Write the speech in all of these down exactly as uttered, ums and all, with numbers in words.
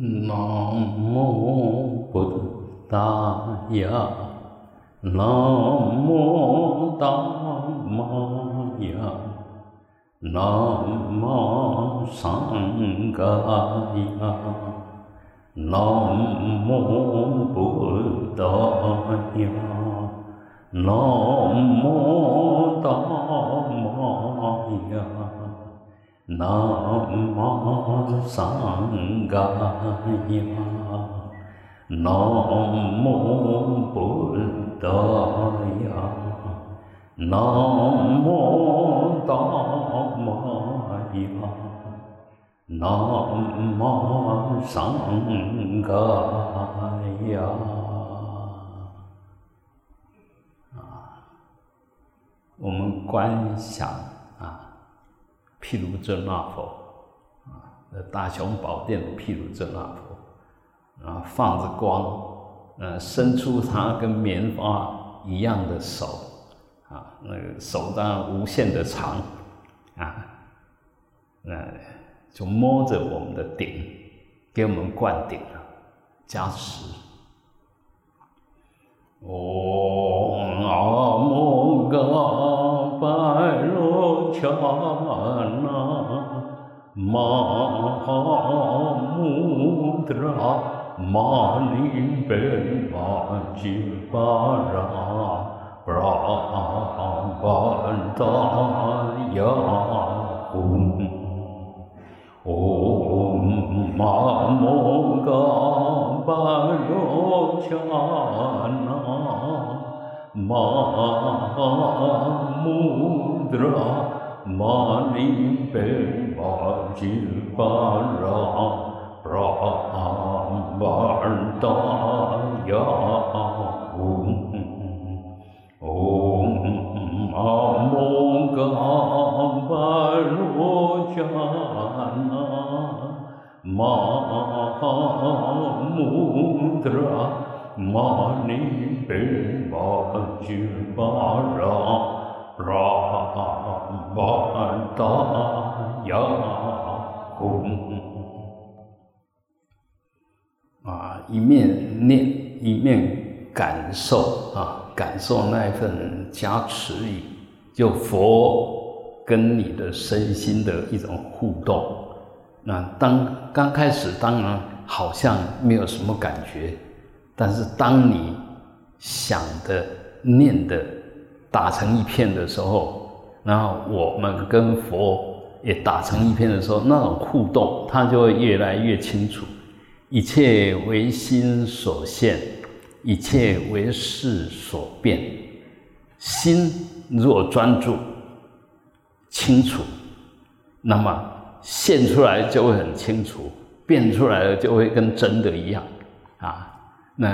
Namo Buddhaya, Namo Dhammaya, Namo Sankhaya, Namo Buddhaya, Namo Dhammaya.Namo Sankhaya, Namo Buddhaya, Namo Dhammaya, Namo Sankhaya。我们观想啊。毗卢遮那佛啊，大雄宝殿的毗卢遮那佛，然后放着光，呃，伸出他跟棉花一样的手，啊，那个手当然无限的长，啊，那就摸着我们的顶，给我们灌顶啊，加持。哦，阿摩嘎巴罗恰。Maha Mudra, Mani Beva Jibara Prabhada Ya Hum, Om Maha Mogabaya Chana Maha Mudra.Mani peva chilpa rah rah bhartaya Om Maha Mogabaya Chana Maha Mudra Mani peva chilpa rahRah Bhartaya Hum 啊，一面念，一面感受啊，感受那份加持力，就佛跟你的身心的一种互动。那当刚开始，当然好像没有什么感觉，但是当你想的、念的。打成一片的时候，然后我们跟佛也打成一片的时候，那种互动它就会越来越清楚。一切为心所现，一切为事所变。心若专注清楚，那么现出来就会很清楚，变出来的就会跟真的一样啊。那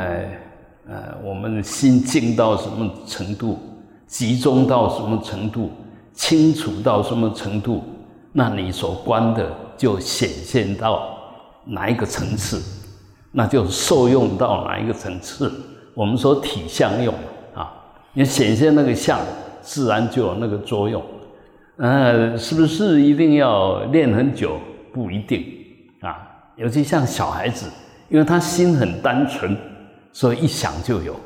呃，我们心静到什么程度？集中到什么程度，清楚到什么程度，那你所观的就显现到哪一个层次，那就受用到哪一个层次。我们说体相用啊，你显现那个相，自然就有那个作用。呃，是不是一定要练很久？不一定啊，尤其像小孩子，因为他心很单纯，所以一想就有。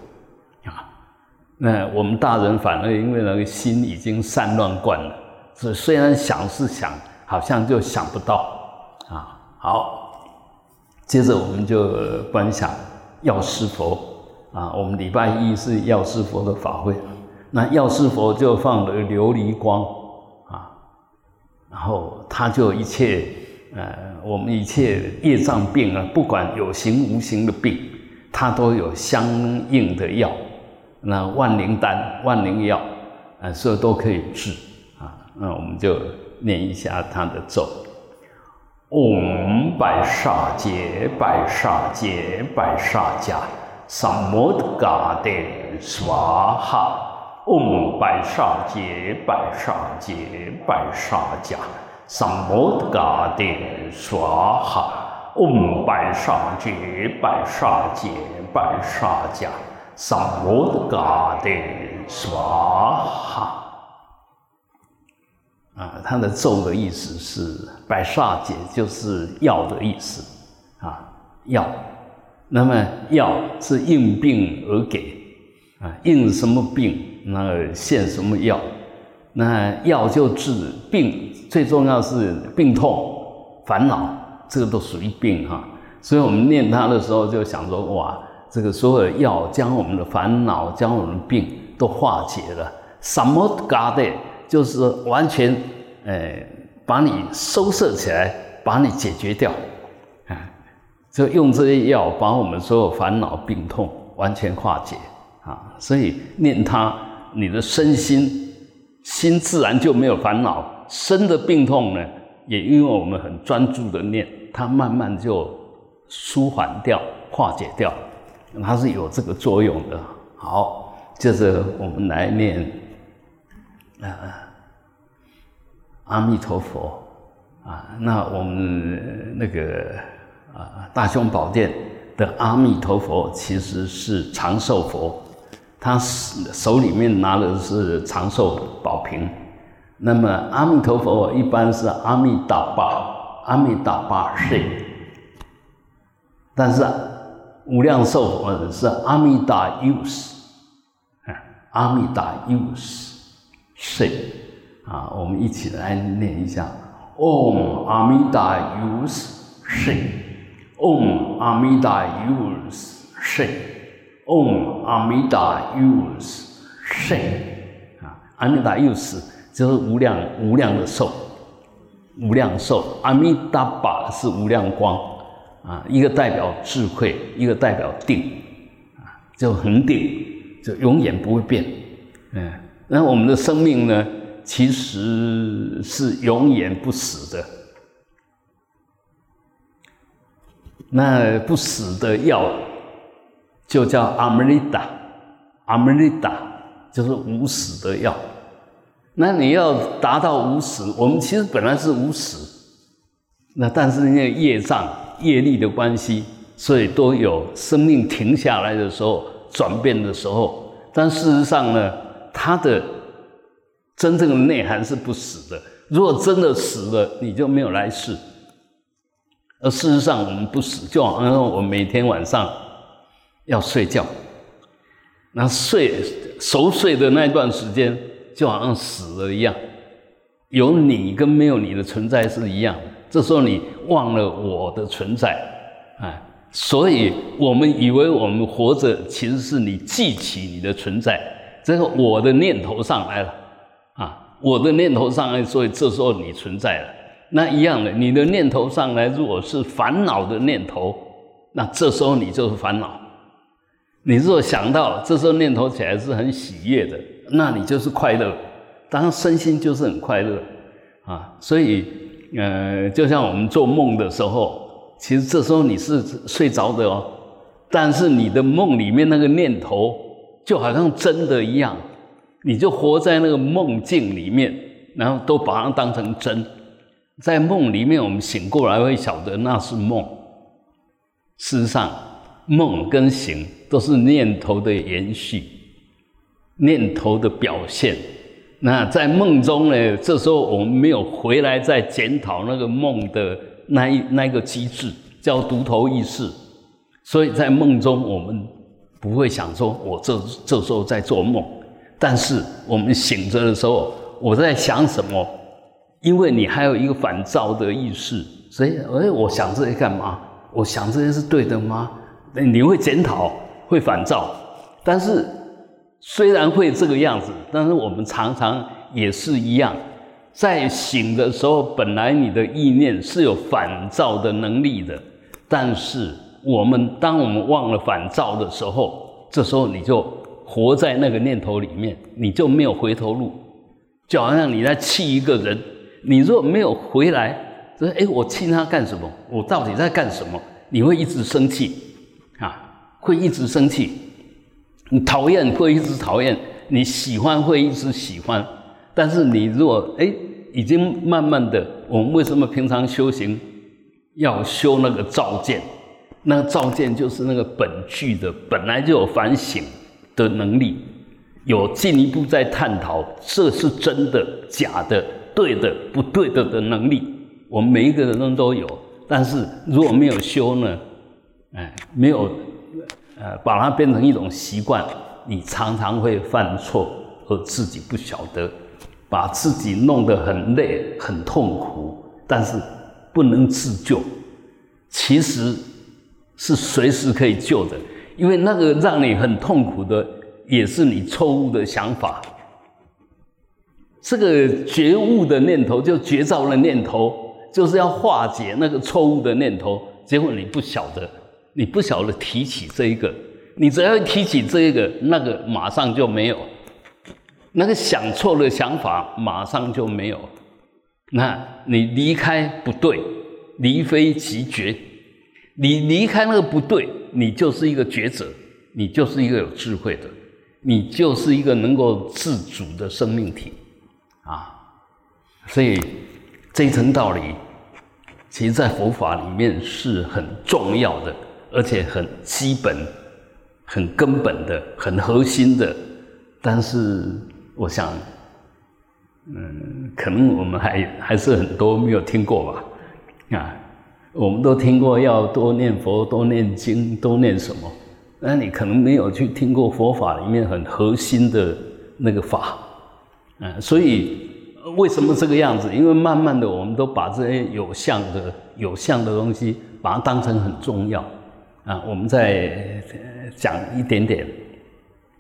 那我们大人反而因为那个心已经散乱惯了，所以虽然想是想，好像就想不到啊。好，接着我们就观想药师佛啊，我们礼拜一是药师佛的法会，那药师佛就放了琉璃光啊，然后他就一切呃，我们一切业障病啊，不管有形无形的病，他都有相应的药。那万灵丹、万灵药，啊，所有都可以治啊。那我们就念一下它的咒：Om Bhai Sājā, Bhai Sājā, Bhai Sājā, Samot Gādēn Svā Ha. Om Bhai Sājā, Bhai Sājā, Bhai Sājā, Samot Gādēn Svā Ha. Om Bhai Sājā, Bhai Sājā, Bhai Sājā.Samot Gādēn Svā Ha。 啊，它的咒的意思是，白煞解就是药的意思啊。药，那么药是应病而给啊，应什么病那现什么药，那药就治病，最重要是病痛烦恼，这个都属于病哈。所以我们念它的时候就想说，哇，这个所有药将我们的烦恼将我们的病都化解了。 Samot Gādēn 就是完全、呃、把你收摄起来，把你解决掉，就用这些药把我们所有烦恼病痛完全化解啊！所以念它，你的身心心自然就没有烦恼，身的病痛呢，也因为我们很专注的念它，慢慢就舒缓掉化解掉，它是有这个作用的。好，接着我们来念、呃、阿弥陀佛啊！那我们那个啊，大雄宝殿的阿弥陀佛其实是长寿佛，他手里面拿的是长寿宝瓶。那么阿弥陀佛一般是阿弥达巴，阿弥达巴是，但是无量寿佛是阿弥达尤斯，阿弥达尤斯是啊，我们一起来念一下 Om 阿弥达尤斯是。Om Amida Yus Shay Om Amida Yus Shay 阿弥达 Yus 就是无量无量的寿，无量寿。阿弥达巴是无量光啊，一个代表智慧，一个代表定啊，就恒定，就永远不会变。嗯，那我们的生命呢，其实是永远不死的。那不死的药就叫阿弥达，阿弥达就是无死的药。那你要达到无死，我们其实本来是无死，那但是因为业障业力的关系，所以都有生命停下来的时候，转变的时候。但事实上呢，它的真正的内涵是不死的。如果真的死了，你就没有来世。而事实上我们不死，就好像我们每天晚上要睡觉，那睡熟睡的那段时间就好像死了一样，有你跟没有你的存在是一样的，这时候你忘了我的存在、哎、所以我们以为我们活着，其实是你记起你的存在，这个我的念头上来了啊，我的念头上来，所以这时候你存在了。那一样的，你的念头上来，如果是烦恼的念头，那这时候你就是烦恼。你如果想到这时候念头起来是很喜悦的，那你就是快乐，当然身心就是很快乐啊。所以呃，就像我们做梦的时候，其实这时候你是睡着的哦，但是你的梦里面那个念头就好像真的一样，你就活在那个梦境里面，然后都把它当成真。在梦里面我们醒过来会晓得那是梦，事实上梦跟醒都是念头的延续，念头的表现。那在梦中呢，这时候我们没有回来再检讨那个梦的那一那个机制叫独头意识，所以在梦中我们不会想说我这这时候在做梦，但是我们醒着的时候我在想什么，因为你还有一个反照的意识，所以我想这些干嘛？我想这些是对的吗？你会检讨，会反照。但是虽然会这个样子，但是我们常常也是一样，在醒的时候，本来你的意念是有反照的能力的，但是我们当我们忘了反照的时候，这时候你就活在那个念头里面，你就没有回头路。就好像你在气一个人，你如果没有回来，就是哎，我气他干什么？我到底在干什么？你会一直生气，啊，会一直生气。你讨厌会一直讨厌，你喜欢会一直喜欢。但是你如果哎，已经慢慢的，我们为什么平常修行要修那个照见？那个照见就是那个本具的，本来就有反省的能力。有进一步在探讨这是真的假的对的不对的的能力，我们每一个人都有，但是如果没有修呢，哎，没有，呃，把它变成一种习惯，你常常会犯错，而自己不晓得，把自己弄得很累、很痛苦，但是不能自救。其实是随时可以救的，因为那个让你很痛苦的，也是你错误的想法。这个觉悟的念头，就觉照的念头，就是要化解那个错误的念头。结果你不晓得，你不晓得提起这一个，你只要提起这一个，那个马上就没有，那个想错的想法马上就没有。那你离开不对，离非即觉，你离开那个不对，你就是一个觉者，你就是一个有智慧的，你就是一个能够自主的生命体。啊，所以这一层道理，其实在佛法里面是很重要的，而且很基本、很根本的、很核心的。但是，我想，嗯，可能我们还还是很多没有听过吧。啊，我们都听过要多念佛、多念经、多念什么，那你可能没有去听过佛法里面很核心的那个法。嗯，所以为什么这个样子？因为慢慢的，我们都把这些有相的、有相的东西，把它当成很重要啊。我们再讲一点点，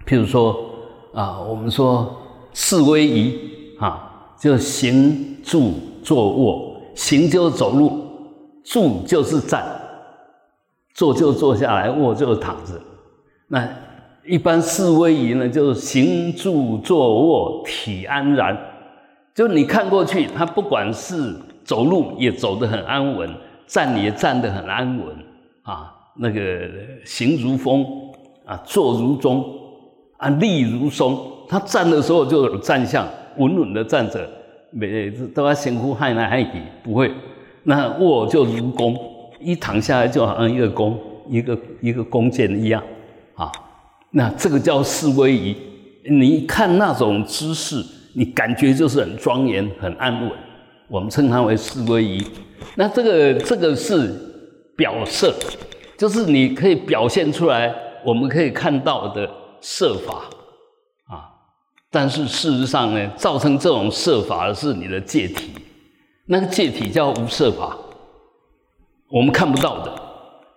譬如说啊，我们说四威仪啊，就行、住、坐、卧。行就走路，住就是站，坐就坐下来，卧就躺着。那一般四威仪呢，就是行住坐卧体安然，就你看过去，他不管是走路也走得很安稳，站也站得很安稳啊，那个行如风啊，坐如钟啊，立如松。他站的时候就有站相，稳稳的站着，每都要辛苦害来害去，不会。那卧就如弓，一躺下来就好像一个弓，一个一个弓箭一样啊。那这个叫四威仪，你看那种姿势，你感觉就是很庄严、很安稳，我们称它为四威仪。那这个这个是表色，就是你可以表现出来，我们可以看到的色法啊。但是事实上呢，造成这种色法的是你的戒体，那个戒体叫无色法，我们看不到的。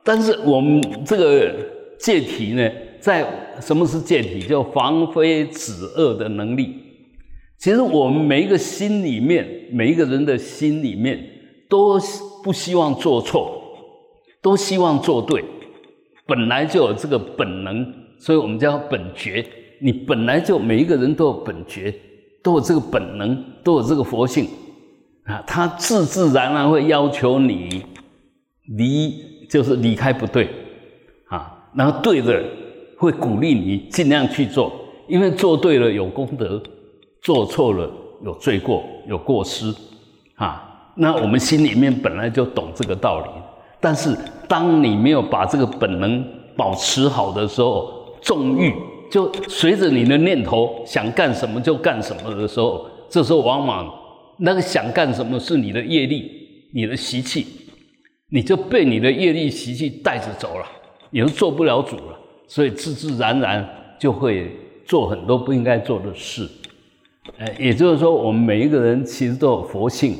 但是我们这个戒体呢？在什么是戒体？就防非止恶的能力。其实我们每一个心里面，每一个人的心里面，都不希望做错，都希望做对。本来就有这个本能，所以我们叫本觉。你本来就每一个人都有本觉，都有这个本能，都有这个佛性啊，他自自然然会要求你离，就是离开不对啊，然后对着。会鼓励你尽量去做，因为做对了有功德，做错了有罪过、有过失啊。那我们心里面本来就懂这个道理，但是当你没有把这个本能保持好的时候，纵欲就随着你的念头想干什么就干什么的时候，这时候往往那个想干什么是你的业力、你的习气，你就被你的业力习气带着走了，也就做不了主了。所以自自然然就会做很多不应该做的事，呃，也就是说，我们每一个人其实都有佛性，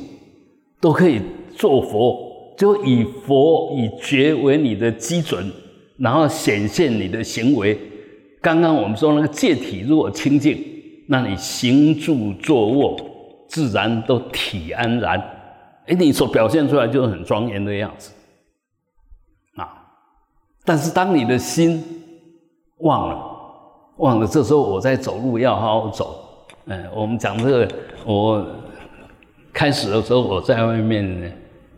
都可以做佛，就以佛以觉为你的基准，然后显现你的行为。刚刚我们说那个戒体如果清净，那你行住坐卧自然都体安然，哎，你所表现出来就是很庄严的样子啊。但是当你的心忘了，忘了。这时候我在走路，要好好走。嗯，我们讲这个，我开始的时候我在外面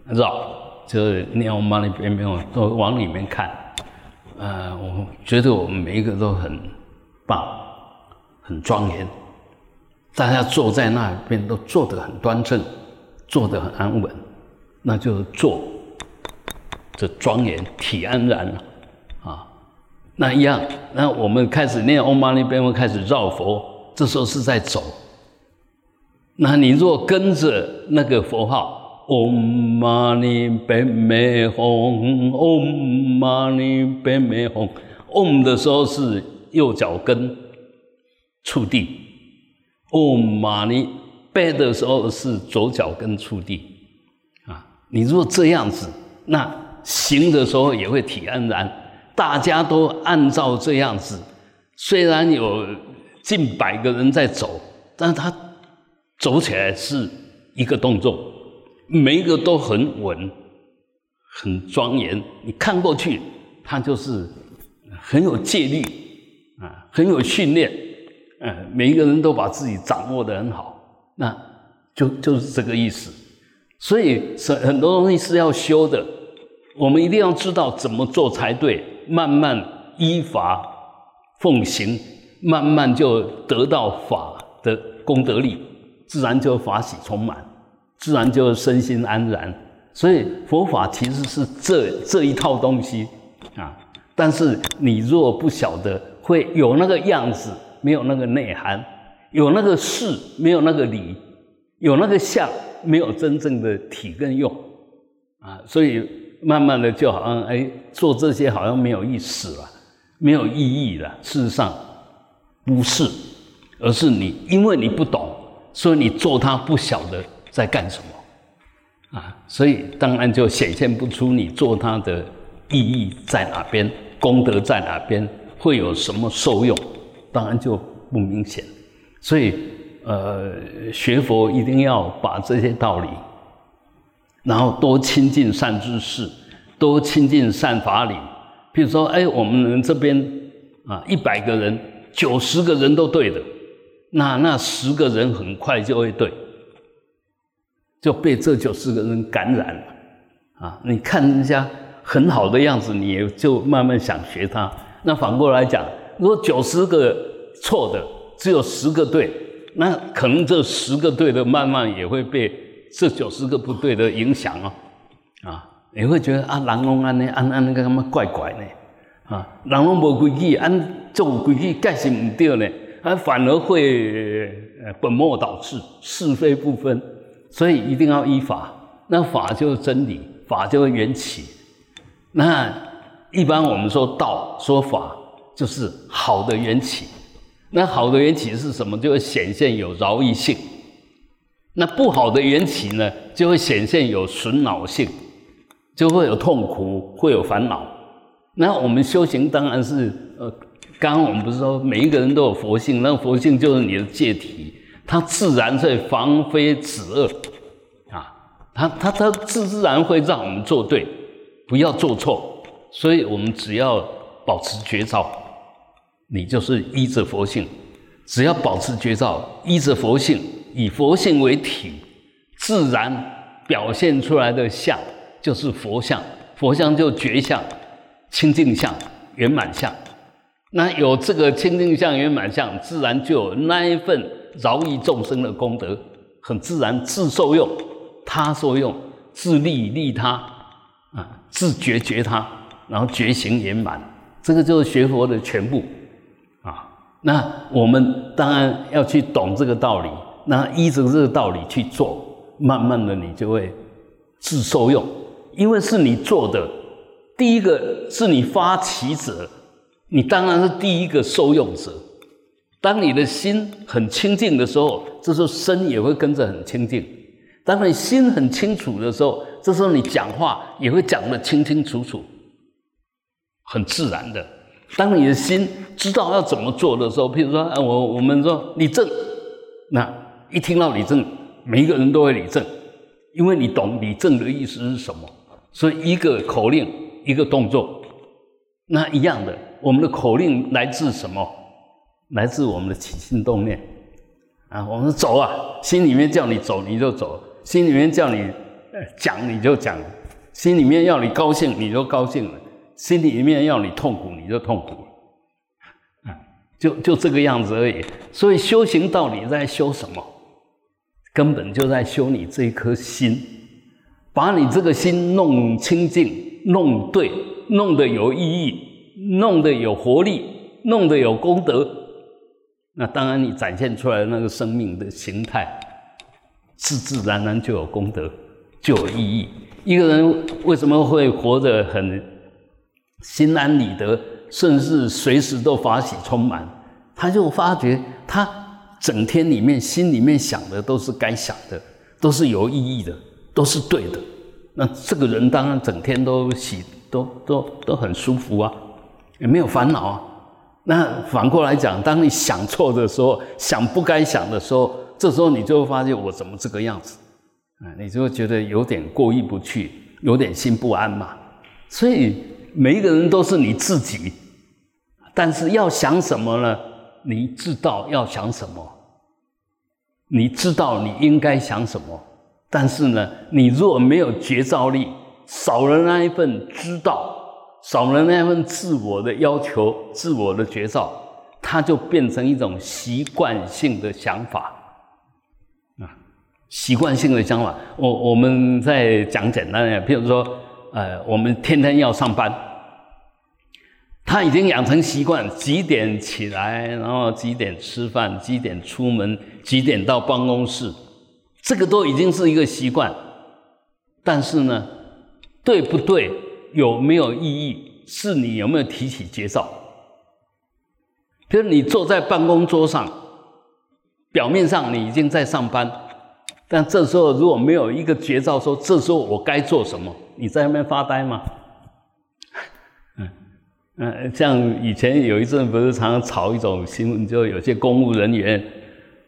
绕，就是念我妈那边没有，都往里面看。呃，我觉得我们每一个都很棒，很庄严。大家坐在那边都坐得很端正，坐得很安稳，那就是坐这庄严体安然了。那一样，那我们开始念 Om Mani Beva 开始绕佛，这时候是在走。那你若跟着那个佛号， Om Mani Beva Hong Om Mani Beva Hong Om 的时候是右脚跟触地 Om Mani Beva 的时候是左脚跟触地啊。你如果这样子，那行的时候也会体安然，大家都按照这样子，虽然有近百个人在走，但是他走起来是一个动作，每一个都很稳很庄严，你看过去他就是很有戒律，很有训练，每一个人都把自己掌握得很好，那就就是这个意思。所以很多东西是要修的，我们一定要知道怎么做才对，慢慢依法奉行，慢慢就得到法的功德力，自然就法喜充满，自然就身心安然。所以佛法其实是这这一套东西啊，但是你若不晓得，会有那个样子，没有那个内涵，有那个事，没有那个理，有那个相，没有真正的体跟用啊。所以慢慢的就好像哎，做这些好像没有意思了，没有意义了。事实上不是，而是你因为你不懂，所以你做它不晓得在干什么啊，所以当然就显现不出你做它的意义在哪边，功德在哪边，会有什么受用，当然就不明显。所以呃，学佛一定要把这些道理，然后多亲近善知识，多亲近善法理。比如说，哎，我们这边啊，一百个人，九十个人都对的，那那十个人很快就会对，就被这九十个人感染了啊！你看人家很好的样子，你也就慢慢想学他。那反过来讲，如果九十个错的，只有十个对，那可能这十个对的慢慢也会被这九十个不对的影响哦，啊，你会觉得啊，人拢安尼，安安那个么怪怪呢，啊，人拢无规矩，安做规矩，改是唔对呢，啊，反而会本末倒置，是非不分。所以一定要依法，那法就是真理，法就是缘起。那一般我们说道，说法，就是好的缘起。那好的缘起是什么？就会显现有饶益性。那不好的缘起呢，就会显现有损恼性，就会有痛苦，会有烦恼。那我们修行当然是呃，刚刚我们不是说每一个人都有佛性，那佛性就是你的戒体，它自然会防非止恶啊，它它它自自然会让我们做对，不要做错。所以我们只要保持觉照，你就是依着佛性，只要保持觉照，依着佛性，以佛性为体，自然表现出来的相就是佛相，佛相就觉相、清净相、圆满相。那有这个清净相、圆满相，自然就有那一份饶益众生的功德，很自然自受用、他受用、自利利他啊，自觉觉他，然后觉行圆满，这个就是学佛的全部啊。那我们当然要去懂这个道理。那依着这个道理去做，慢慢的你就会自受用，因为是你做的，第一个是你发起者，你当然是第一个受用者。当你的心很清净的时候，这时候身也会跟着很清净；当你心很清楚的时候，这时候你讲话也会讲得清清楚楚，很自然的。当你的心知道要怎么做的时候，譬如说我我们说理正，那一听到理正，每一个人都会理正，因为你懂理正的意思是什么。所以一个口令，一个动作。那一样的，我们的口令来自什么？来自我们的起心动念啊。我们走啊，心里面叫你走你就走，心里面叫你讲你就讲，心里面要你高兴你就高兴了，心里面要你痛苦你就痛苦了，就就这个样子而已。所以修行到底在修什么？根本就在修你这一颗心，把你这个心弄清净，弄对，弄得有意义，弄得有活力，弄得有功德，那当然你展现出来的那个生命的形态，自自然然就有功德，就有意义。一个人为什么会活得很心安理得，甚至随时都法喜充满？他就发觉他整天里面心里面想的都是该想的，都是有意义的，都是对的。那这个人当然整天都喜都都都很舒服啊，也没有烦恼啊。那反过来讲，当你想错的时候，想不该想的时候，这时候你就会发现我怎么这个样子，你就会觉得有点过意不去，有点心不安嘛。所以每一个人都是你自己，但是要想什么呢？你知道要想什么，你知道你应该想什么，但是呢，你若没有觉照力，少了那一份知道，少了那份自我的要求，自我的觉照，它就变成一种习惯性的想法。习惯性的想法，我我们在讲简单的，比如说，呃，我们天天要上班，他已经养成习惯，几点起来，然后几点吃饭，几点出门，几点到办公室，这个都已经是一个习惯。但是呢，对不对，有没有意义，是你有没有提起觉照。比如你坐在办公桌上，表面上你已经在上班，但这时候如果没有一个觉照说这时候我该做什么，你在那边发呆吗？嗯嗯，像以前有一阵不是常常炒一种新闻，就有些公务人员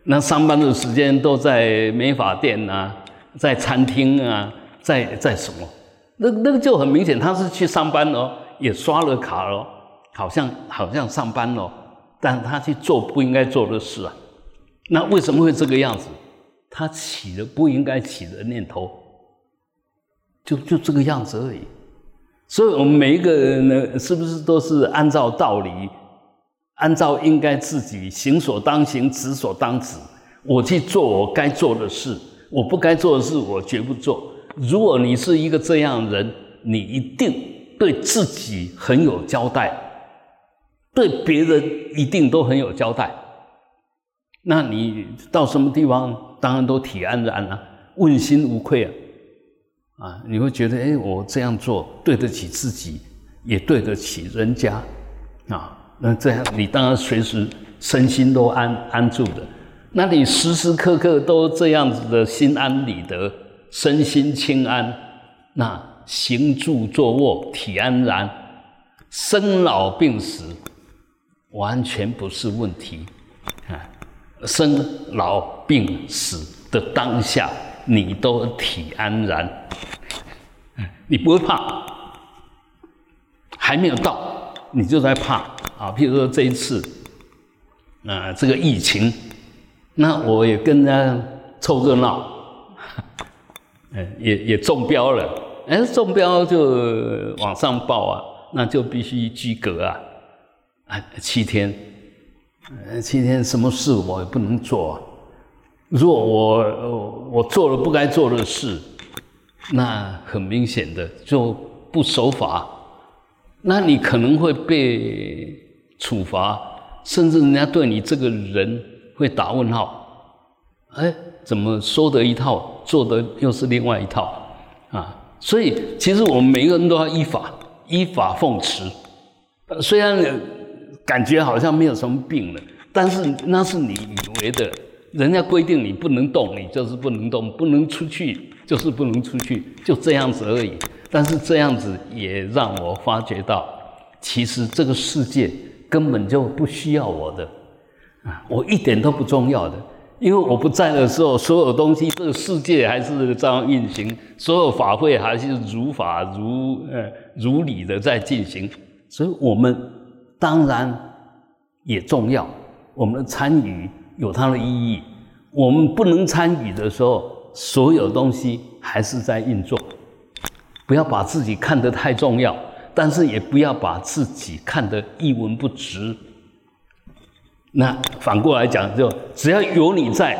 那上班的时间都在美发店啊，在餐厅啊，在在什么，那那个就很明显他是去上班哦，也刷了卡哦，好像好像上班哦，但他去做不应该做的事啊。那为什么会这个样子？他起了不应该起的念头，就就这个样子而已。所以我们每一个人呢，是不是都是按照道理，按照应该自己行所当行，止所当止，我去做我该做的事，我不该做的事我绝不做。如果你是一个这样的人，你一定对自己很有交代，对别人一定都很有交代。那你到什么地方当然都体安然啊，问心无愧啊，啊，你会觉得诶，我这样做对得起自己，也对得起人家啊。那这样你当然随时身心都安安住的。那你时时刻刻都这样子的心安理得，身心清安，那行住坐卧体安然，生老病死完全不是问题。生老病死的当下你都体安然，你不会怕。还没有到你就在怕啊，譬如说这一次啊、呃、这个疫情，那我也跟人家凑热闹，也也中标了，哎，中标就往上报啊，那就必须居隔啊，啊七天，七天什么事我也不能做、啊。如果我我做了不该做的事，那很明显的就不守法，那你可能会被处罚，甚至人家对你这个人会打问号。哎，怎么说的一套，做的又是另外一套啊！所以其实我们每个人都要依法依法奉持。虽然感觉好像没有什么病了，但是那是你以为的，人家规定你不能动，你就是不能动，不能出去就是不能出去，就这样子而已。但是这样子也让我发觉到，其实这个世界根本就不需要我的，我一点都不重要的。因为我不在的时候，所有东西，这个世界还是照样运行，所有法会还是如法如呃如理的在进行，所以我们当然也重要，我们的参与有它的意义。我们不能参与的时候，所有东西还是在运作。不要把自己看得太重要，但是也不要把自己看得一文不值。那反过来讲，就只要有你在，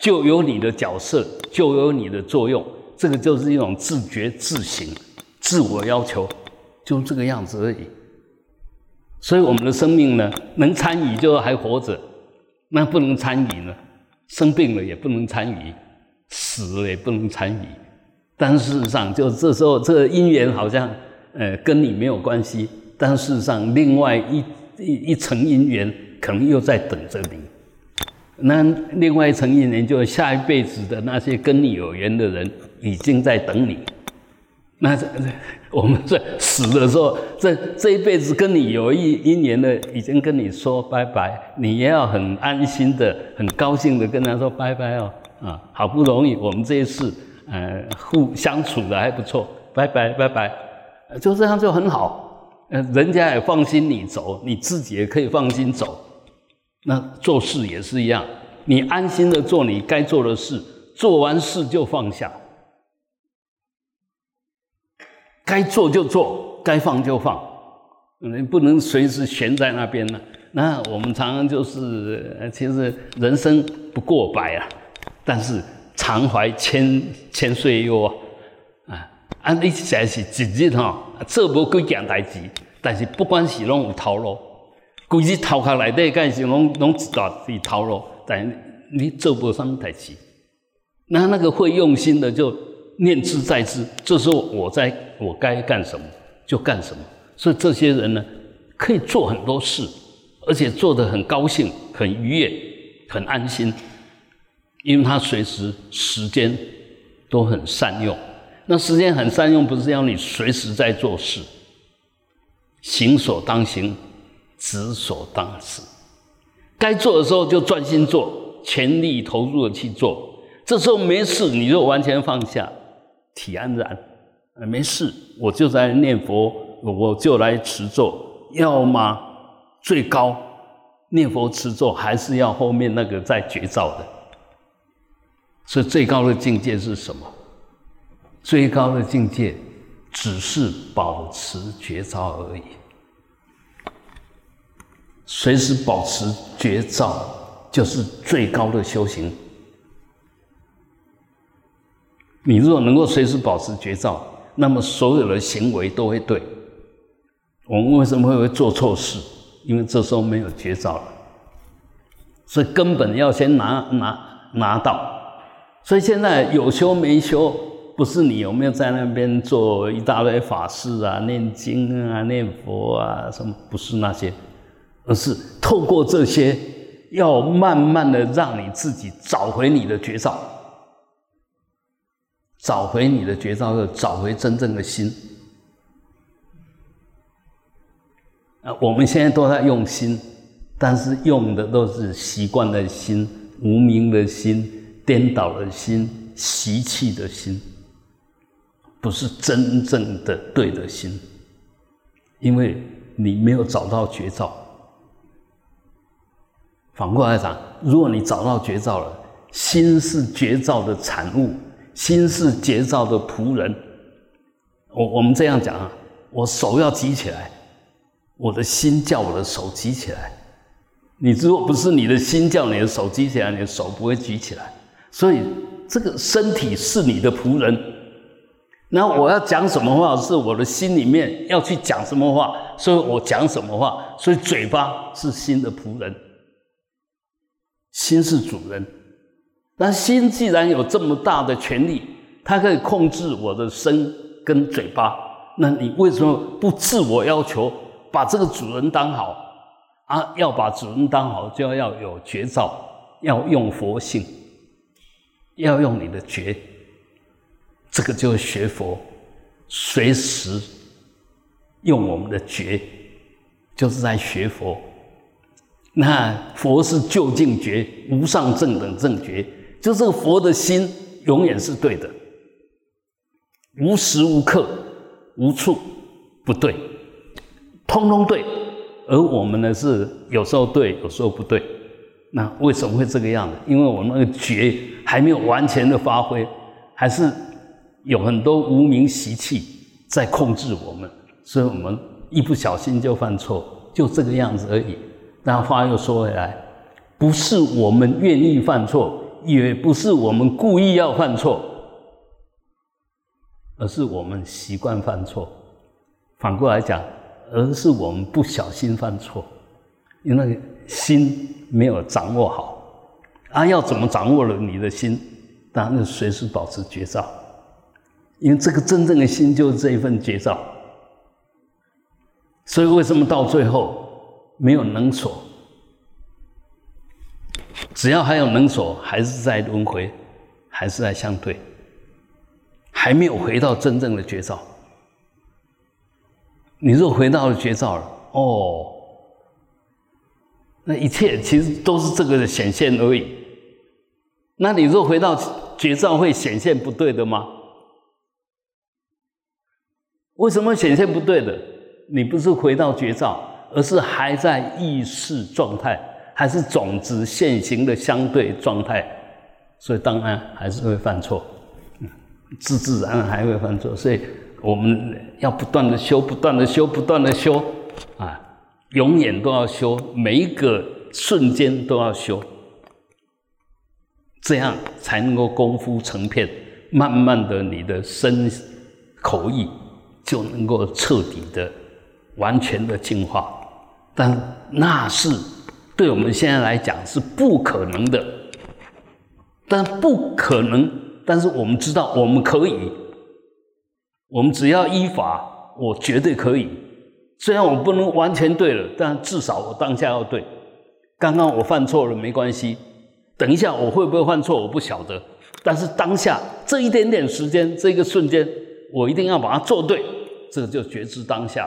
就有你的角色，就有你的作用。这个就是一种自觉自省、自我要求，就这个样子而已。所以我们的生命呢，能参与就还活着，那不能参与呢，生病了也不能参与，死了也不能参与。但事实上，就这时候这个因缘好像呃跟你没有关系，但事实上另外一一, 一层因缘可能又在等着你。那另外一层因缘，就下一辈子的那些跟你有缘的人已经在等你。那我们在死的时候，这这一辈子跟你有因缘的已经跟你说拜拜，你也要很安心的、很高兴的跟他说拜拜哦。啊，好不容易我们这一次呃互相处的还不错，拜拜拜拜，就这样就很好。人家也放心你走，你自己也可以放心走。那做事也是一样，你安心的做你该做的事，做完事就放下，该做就做，该放就放，你不能随时悬在那边了。那我们常常就是，其实人生不过百啊，但是常怀千千岁忧啊。啊，你实在是一日吼做无几件代志，但是不管是拢有头路，规日头壳内底个是拢拢一大堆头路，但你做无啥代志。那那个会用心的就念之在之，这时候我在我该干什么就干什么。所以这些人呢，可以做很多事，而且做得很高兴、很愉悦、很安心，因为他随时时间都很善用。那时间很善用，不是要你随时在做事，行所当行，止所当止。该做的时候就专心做，全力投入的去做。这时候没事，你就完全放下，体安然，没事，我就在念佛，我就来持咒。要么最高念佛持咒，还是要后面那个在觉照的。所以最高的境界是什么？最高的境界只是保持觉照而已，随时保持觉照就是最高的修行。你如果能够随时保持觉照，那么所有的行为都会对。我们为什么会做错事？因为这时候没有觉照了，所以根本要先拿拿拿到。所以现在有修没修，不是你有没有在那边做一大堆法事啊、念经啊、念佛啊什么，不是那些，而是透过这些，要慢慢的让你自己找回你的觉照，找回你的觉照，找回真正的心。啊，我们现在都在用心，但是用的都是习惯的心、无明的心、颠倒的心、习气的心。不是真正的对的心，因为你没有找到觉照。反过来讲，如果你找到觉照了，心是觉照的产物，心是觉照的仆人。我我们这样讲啊，我手要举起来，我的心叫我的手举起来。你如果不是你的心叫你的手举起来，你的手不会举起来。所以这个身体是你的仆人。那我要讲什么话，是我的心里面要去讲什么话，所以我讲什么话，所以嘴巴是心的仆人，心是主人。那心既然有这么大的权力，它可以控制我的身跟嘴巴，那你为什么不自我要求把这个主人当好啊？要把主人当好，就要有觉照，要用佛性，要用你的觉。这个就是学佛，随时用我们的觉，就是在学佛。那佛是究竟觉、无上正等正觉，就这个佛的心永远是对的，无时无刻、无处不对，通通对。而我们呢，是有时候对，有时候不对。那为什么会这个样子？因为我们那个觉还没有完全的发挥，还是有很多无明习气在控制我们，所以我们一不小心就犯错，就这个样子而已。那话又说回来，不是我们愿意犯错，也不是我们故意要犯错，而是我们习惯犯错。反过来讲，而是我们不小心犯错，因为那个心没有掌握好。啊，要怎么掌握了你的心？当然随时保持觉照。因为这个真正的心就是这一份觉照。所以为什么到最后没有能所？只要还有能所，还是在轮回，还是在相对，还没有回到真正的觉照。你若回到了觉照了，哦，那一切其实都是这个的显现而已。那你若回到觉照，会显现不对的吗？为什么显现不对的？你不是回到觉照，而是还在意识状态，还是种子现行的相对状态，所以当然还是会犯错，自自然然还会犯错。所以我们要不断的修，不断的修，不断的修啊，永远都要修，每一个瞬间都要修，这样才能够功夫成片，慢慢的你的身口意就能够彻底的完全的净化。但那是对我们现在来讲是不可能的，但不可能，但是我们知道我们可以，我们只要依法，我绝对可以。虽然我不能完全对了，但至少我当下要对。刚刚我犯错了没关系，等一下我会不会犯错我不晓得，但是当下这一点点时间，这个瞬间，我一定要把它做对，这个就觉知当下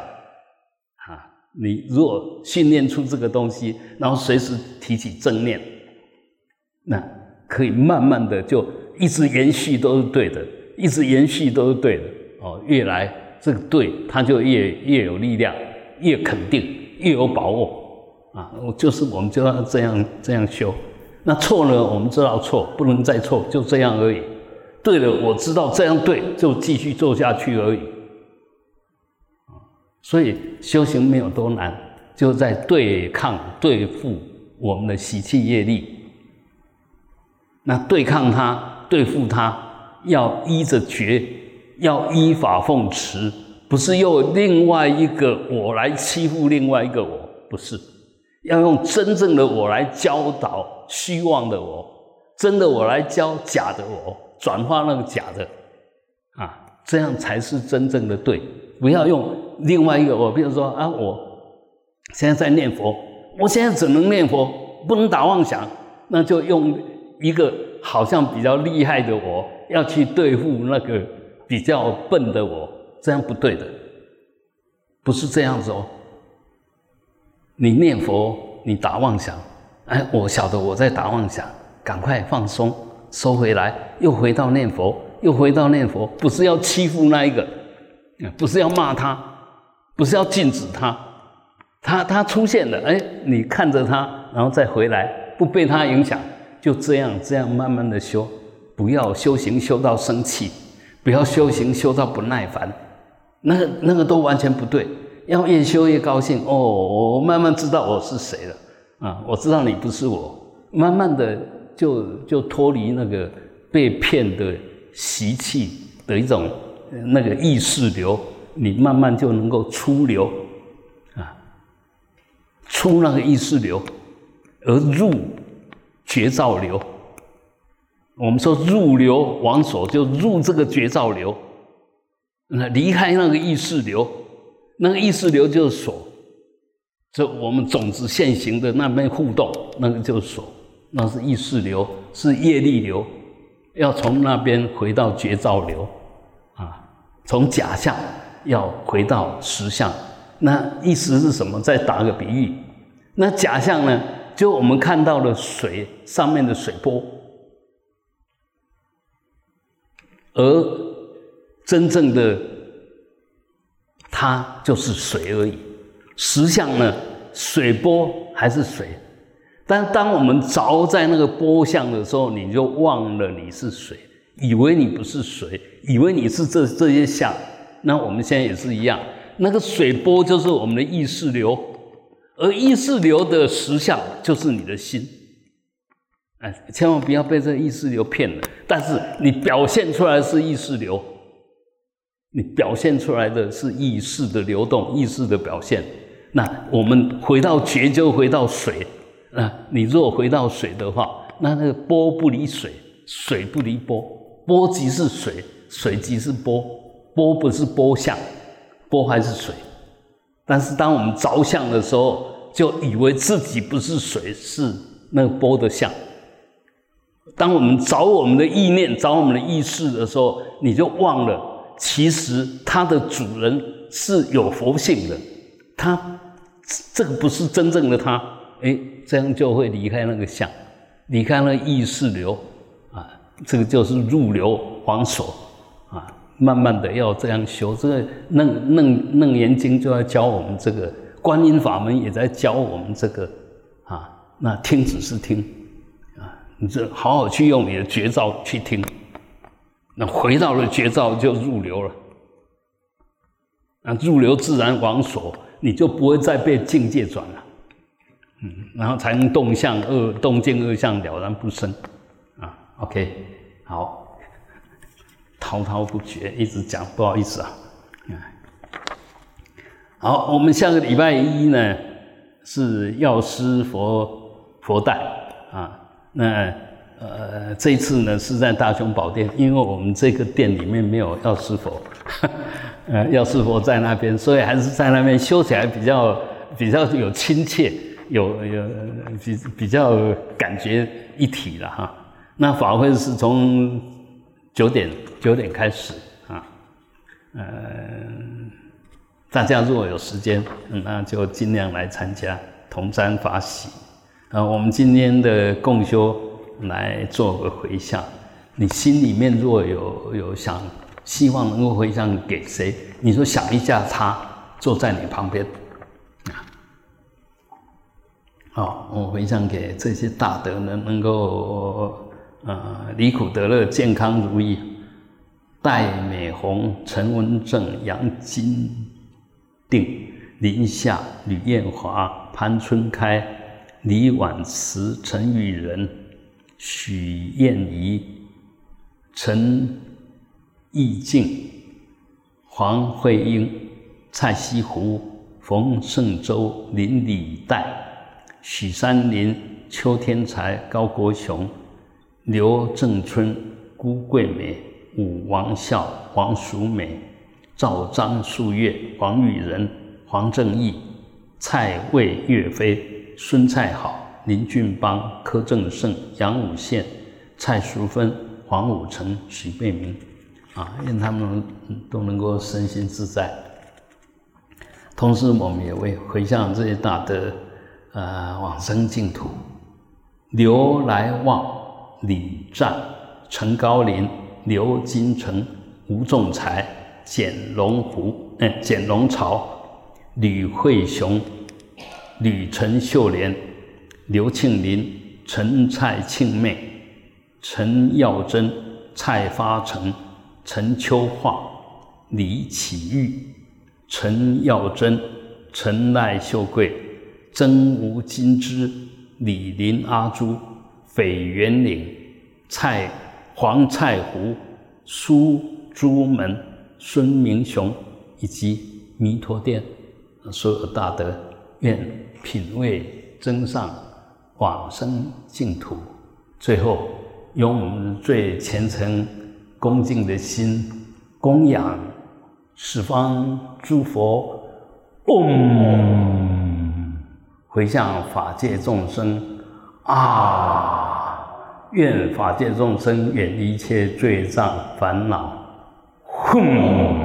啊。你如果训练出这个东西，然后随时提起正念，那可以慢慢的就一直延续都是对的，一直延续都是对的哦。越来这个对，它就越越有力量，越肯定，越有把握啊。就是我们就要这样这样修。那错了，我们知道错，不能再错，就这样而已。对了，我知道这样对，就继续做下去而已。所以修行没有多难，就在对抗对付我们的习气业力。那对抗它，对付它，要依着觉，要依法奉持，不是用另外一个我来欺负另外一个我，不是，要用真正的我来教导虚妄的我，真的我来教假的我。转化那个假的啊，这样才是真正的对。不要用另外一个我，比如说啊，我现在在念佛，我现在只能念佛，不能打妄想，那就用一个好像比较厉害的我，要去对付那个比较笨的我，这样不对的，不是这样子哦。你念佛，你打妄想，哎，我晓得我在打妄想，赶快放松。收回来，又回到念佛，又回到念佛，不是要欺负那一个，不是要骂他，不是要禁止他，他他出现了，哎，你看着他，然后再回来，不被他影响，就这样这样慢慢的修，不要修行修到生气，不要修行修到不耐烦，那个那个都完全不对，要越修越高兴。哦，我慢慢知道我是谁了啊，我知道你不是我，慢慢的。就就脱离那个被骗的习气的一种那个意识流，你慢慢就能够出流啊，出那个意识流，而入觉照流。我们说入流往所，就入这个觉照流，那离开那个意识流，那个意识流就是所，就我们种子现行的那边互动，那个就是所。那是意识流，是业力流，要从那边回到觉照流啊，从假象要回到实相。那意思是什么？再打个比喻，那假象呢，就我们看到的水上面的水波，而真正的它就是水而已。实相呢，水波还是水。但当我们着在那个波相的时候，你就忘了你是水，以为你不是水，以为你是这这些相。那我们现在也是一样，那个水波就是我们的意识流，而意识流的实相就是你的心。哎，千万不要被这个意识流骗了。但是你表现出来是意识流，你表现出来的是意识的流动，意识的表现。那我们回到觉，就回到水。那你若回到水的话，那那个波不离水，水不离波，波即是水，水即是波，波不是波相，波还是水。但是当我们着相的时候，就以为自己不是水，是那个波的相。当我们找我们的意念，找我们的意识的时候，你就忘了其实它的主人是有佛性的，它这个不是真正的它。诶，这样就会离开那个相，离开那个意识流啊，这个就是入流往所啊，慢慢的要这样修。这个楞楞楞严经就要教我们这个，观音法门也在教我们这个啊。那听只是听啊，你这好好去用你的觉照去听，那回到了觉照就入流了。那入流自然往所，你就不会再被境界转了。嗯，然后才能动向二动静二相了然不生啊。OK， 好，滔滔不绝，一直讲，不好意思啊。好，我们下个礼拜一呢是药师佛佛诞啊。那呃，这一次呢是在大雄宝殿，因为我们这个殿里面没有药师佛，呵呵呃，药师佛在那边，所以还是在那边修起来比较比较有亲切。有有比比较感觉一体了哈。那法会是从九点九点开始啊，呃，大家如果有时间，那就尽量来参加同瞻法喜。啊，我们今天的共修来做个回向。你心里面若有有想希望能够回向给谁，你就想一下他坐在你旁边。好，我回向给这些大德呢，能够呃离苦得乐，健康如意。戴美红、陈文正、杨金定、林夏、吕艳华、潘春开、李婉慈、陈雨仁、许燕仪、陈义静、黄慧英、蔡西湖、冯胜洲、林礼代、许三林、邱天才、高国雄、刘正春、辜桂美、武王孝、黄淑美、赵张素月、黄雨仁、黄正义、蔡魏岳飞、孙蔡好、林俊邦、柯正胜、杨武宪、蔡淑芬、黄武成、许贝明啊，愿他们都能够身心自在。同时我们也为回向这些大德呃，往生净土，刘来旺、李湛、陈高林、刘金城、吴仲才、简龙湖、呃、简龙潮、吕慧雄、吕陈秀莲、刘庆林、陈蔡庆妹、陈耀珍、蔡发成、陈秋化、李启玉、陈耀珍、陈赖秀贵、曾吴金枝、李林阿珠、斐元岭、蔡黄蔡湖、苏朱门、孙明雄以及弥陀殿所有大德，愿品味增上往生净土。最后用我们最虔诚恭敬的心供养十方诸佛，嗡，回向法界众生啊！愿法界众生远离一切罪障烦恼。哼。